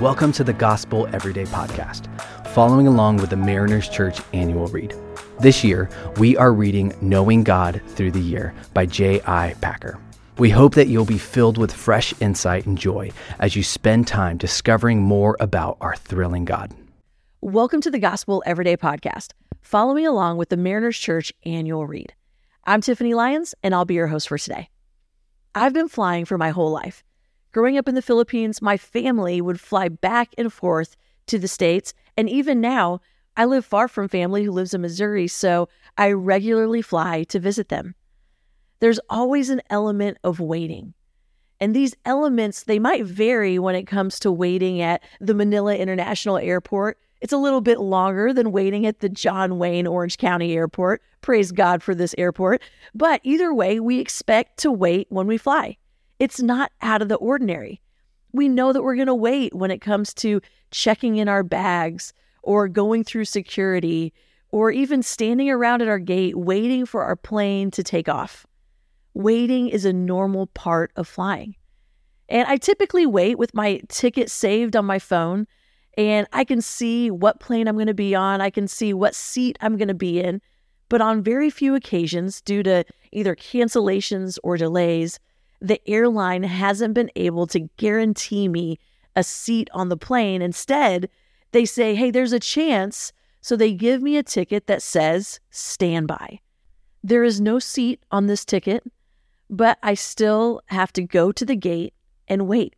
Welcome to the Gospel Everyday Podcast, following along with the Mariners Church annual read. This year, we are reading Knowing God Through the Year by J.I. Packer. We hope that you'll be filled with fresh insight and joy as you spend time discovering more about our thrilling God. Welcome to the Gospel Everyday Podcast, following along with the Mariners Church annual read. I'm Tiffany Lyons, and I'll be your host for today. I've been flying for my whole life. Growing up in the Philippines, my family would fly back and forth to the States, and even now, I live far from family who lives in Missouri, so I regularly fly to visit them. There's always an element of waiting, and these elements, they might vary when it comes to waiting at the Manila International Airport. It's a little bit longer than waiting at the John Wayne Orange County Airport. Praise God for this airport. But either way, we expect to wait when we fly. It's not out of the ordinary. We know that we're going to wait when it comes to checking in our bags or going through security or even standing around at our gate waiting for our plane to take off. Waiting is a normal part of flying. And I typically wait with my ticket saved on my phone, and I can see what plane I'm going to be on. I can see what seat I'm going to be in. But on very few occasions, due to either cancellations or delays, the airline hasn't been able to guarantee me a seat on the plane. Instead, they say, hey, there's a chance. So they give me a ticket that says standby. There is no seat on this ticket, but I still have to go to the gate and wait.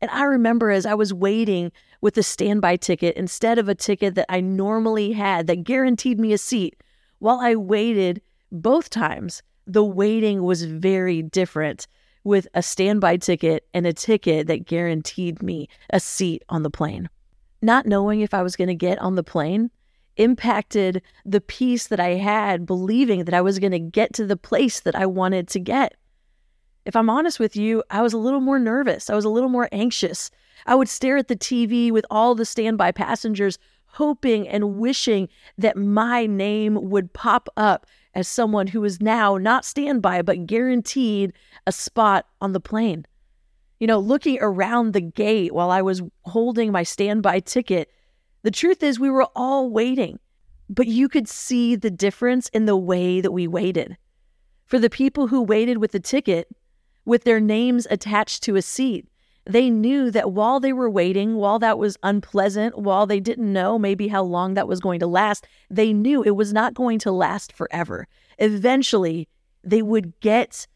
And I remember as I was waiting with a standby ticket instead of a ticket that I normally had that guaranteed me a seat, while I waited both times, the waiting was very different with a standby ticket and a ticket that guaranteed me a seat on the plane. Not knowing if I was going to get on the plane impacted the peace that I had, believing that I was going to get to the place that I wanted to get. If I'm honest with you, I was a little more nervous. I was a little more anxious. I would stare at the TV with all the standby passengers, hoping and wishing that my name would pop up as someone who is now not standby, but guaranteed a spot on the plane. You know, looking around the gate while I was holding my standby ticket, the truth is we were all waiting, but you could see the difference in the way that we waited. For the people who waited with the ticket, with their names attached to a seat, they knew that while they were waiting, while that was unpleasant, while they didn't know maybe how long that was going to last, they knew it was not going to last forever. Eventually, they would get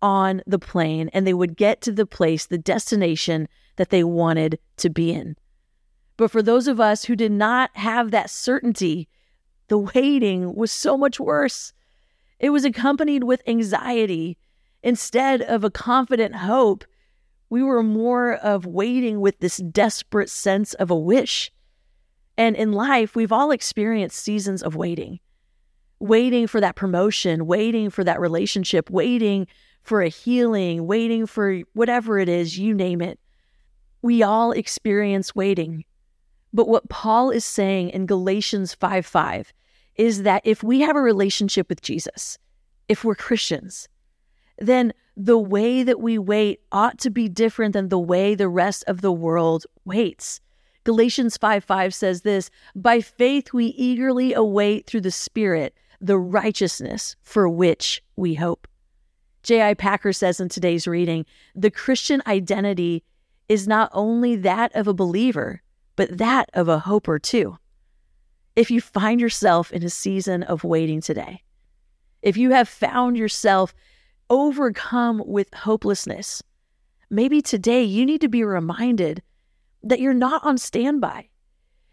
on the plane and they would get to the place, the destination that they wanted to be in. But for those of us who did not have that certainty, the waiting was so much worse. It was accompanied with anxiety. Instead of a confident hope, we were more of waiting with this desperate sense of a wish. And in life, we've all experienced seasons of waiting. Waiting for that promotion, waiting for that relationship, waiting for a healing, waiting for whatever it is, you name it. We all experience waiting. But what Paul is saying in Galatians 5:5 is that if we have a relationship with Jesus, if we're Christians, then the way that we wait ought to be different than the way the rest of the world waits. Galatians 5:5 says this, by faith we eagerly await through the Spirit the righteousness for which we hope. J.I. Packer says in today's reading, the Christian identity is not only that of a believer, but that of a hoper too. If you find yourself in a season of waiting today, if you have found yourself overcome with hopelessness, maybe today you need to be reminded that you're not on standby.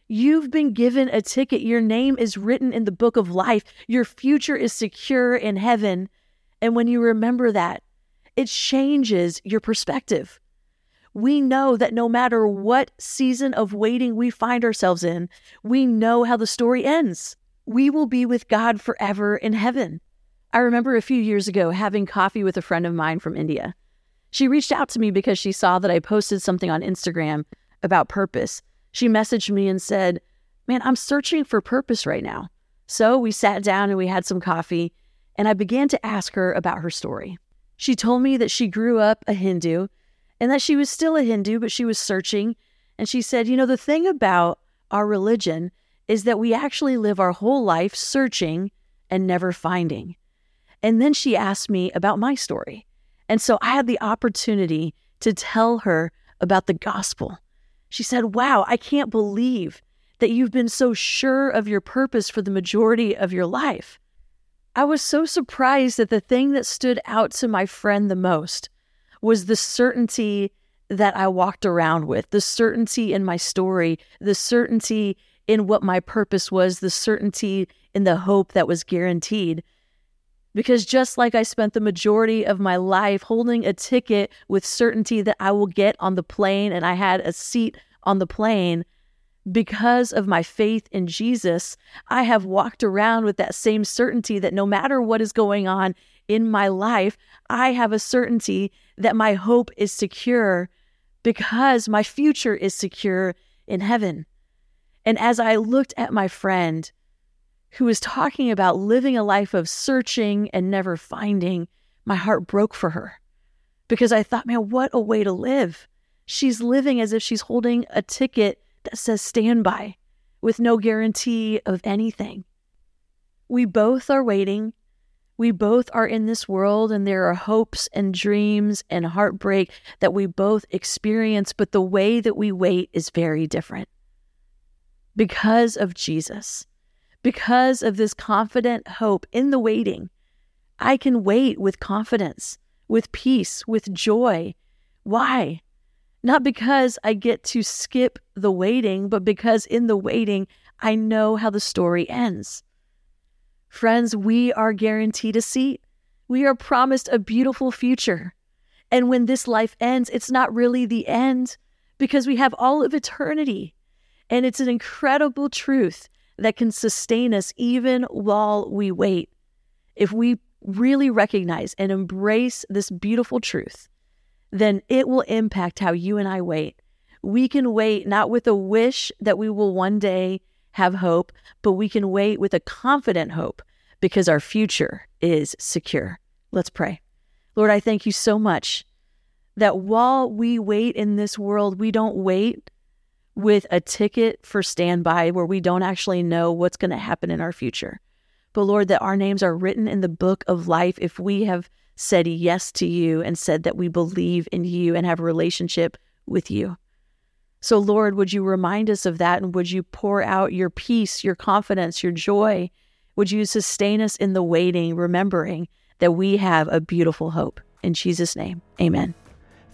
You've been given a ticket. Your name is written in the book of life. Your future is secure in heaven. And when you remember that, it changes your perspective. We know that no matter what season of waiting we find ourselves in, we know how the story ends. We will be with God forever in heaven. I remember a few years ago having coffee with a friend of mine from India. She reached out to me because she saw that I posted something on Instagram about purpose. She messaged me and said, man, I'm searching for purpose right now. So we sat down and we had some coffee, and I began to ask her about her story. She told me that she grew up a Hindu and that she was still a Hindu, but she was searching And she said, the thing about our religion is that we actually live our whole life searching and never finding. And then she asked me about my story. And so I had the opportunity to tell her about the gospel. She said, wow, I can't believe that you've been so sure of your purpose for the majority of your life. I was so surprised that the thing that stood out to my friend the most was the certainty that I walked around with, the certainty in my story, the certainty in what my purpose was, the certainty in the hope that was guaranteed. Because just like I spent the majority of my life holding a ticket with certainty that I will get on the plane, and I had a seat on the plane, because of my faith in Jesus, I have walked around with that same certainty that no matter what is going on in my life, I have a certainty that my hope is secure because my future is secure in heaven. And as I looked at my friend who was talking about living a life of searching and never finding, my heart broke for her because I thought, man, what a way to live. She's living as if she's holding a ticket that says standby with no guarantee of anything. We both are waiting. We both are in this world, and there are hopes and dreams and heartbreak that we both experience, but the way that we wait is very different. Because of Jesus, because of this confident hope in the waiting, I can wait with confidence, with peace, with joy. Why? Not because I get to skip the waiting, but because in the waiting, I know how the story ends. Friends, we are guaranteed a seat. We are promised a beautiful future. And when this life ends, it's not really the end because we have all of eternity. And it's an incredible truth that can sustain us even while we wait. If we really recognize and embrace this beautiful truth, then it will impact how you and I wait. We can wait not with a wish that we will one day have hope, but we can wait with a confident hope because our future is secure. Let's pray. Lord, I thank you so much that while we wait in this world, we don't wait with a ticket for standby where we don't actually know what's going to happen in our future. But Lord, that our names are written in the book of life if we have said yes to you and said that we believe in you and have a relationship with you. So Lord, would you remind us of that? And would you pour out your peace, your confidence, your joy? Would you sustain us in the waiting, remembering that we have a beautiful hope? In Jesus' name, amen.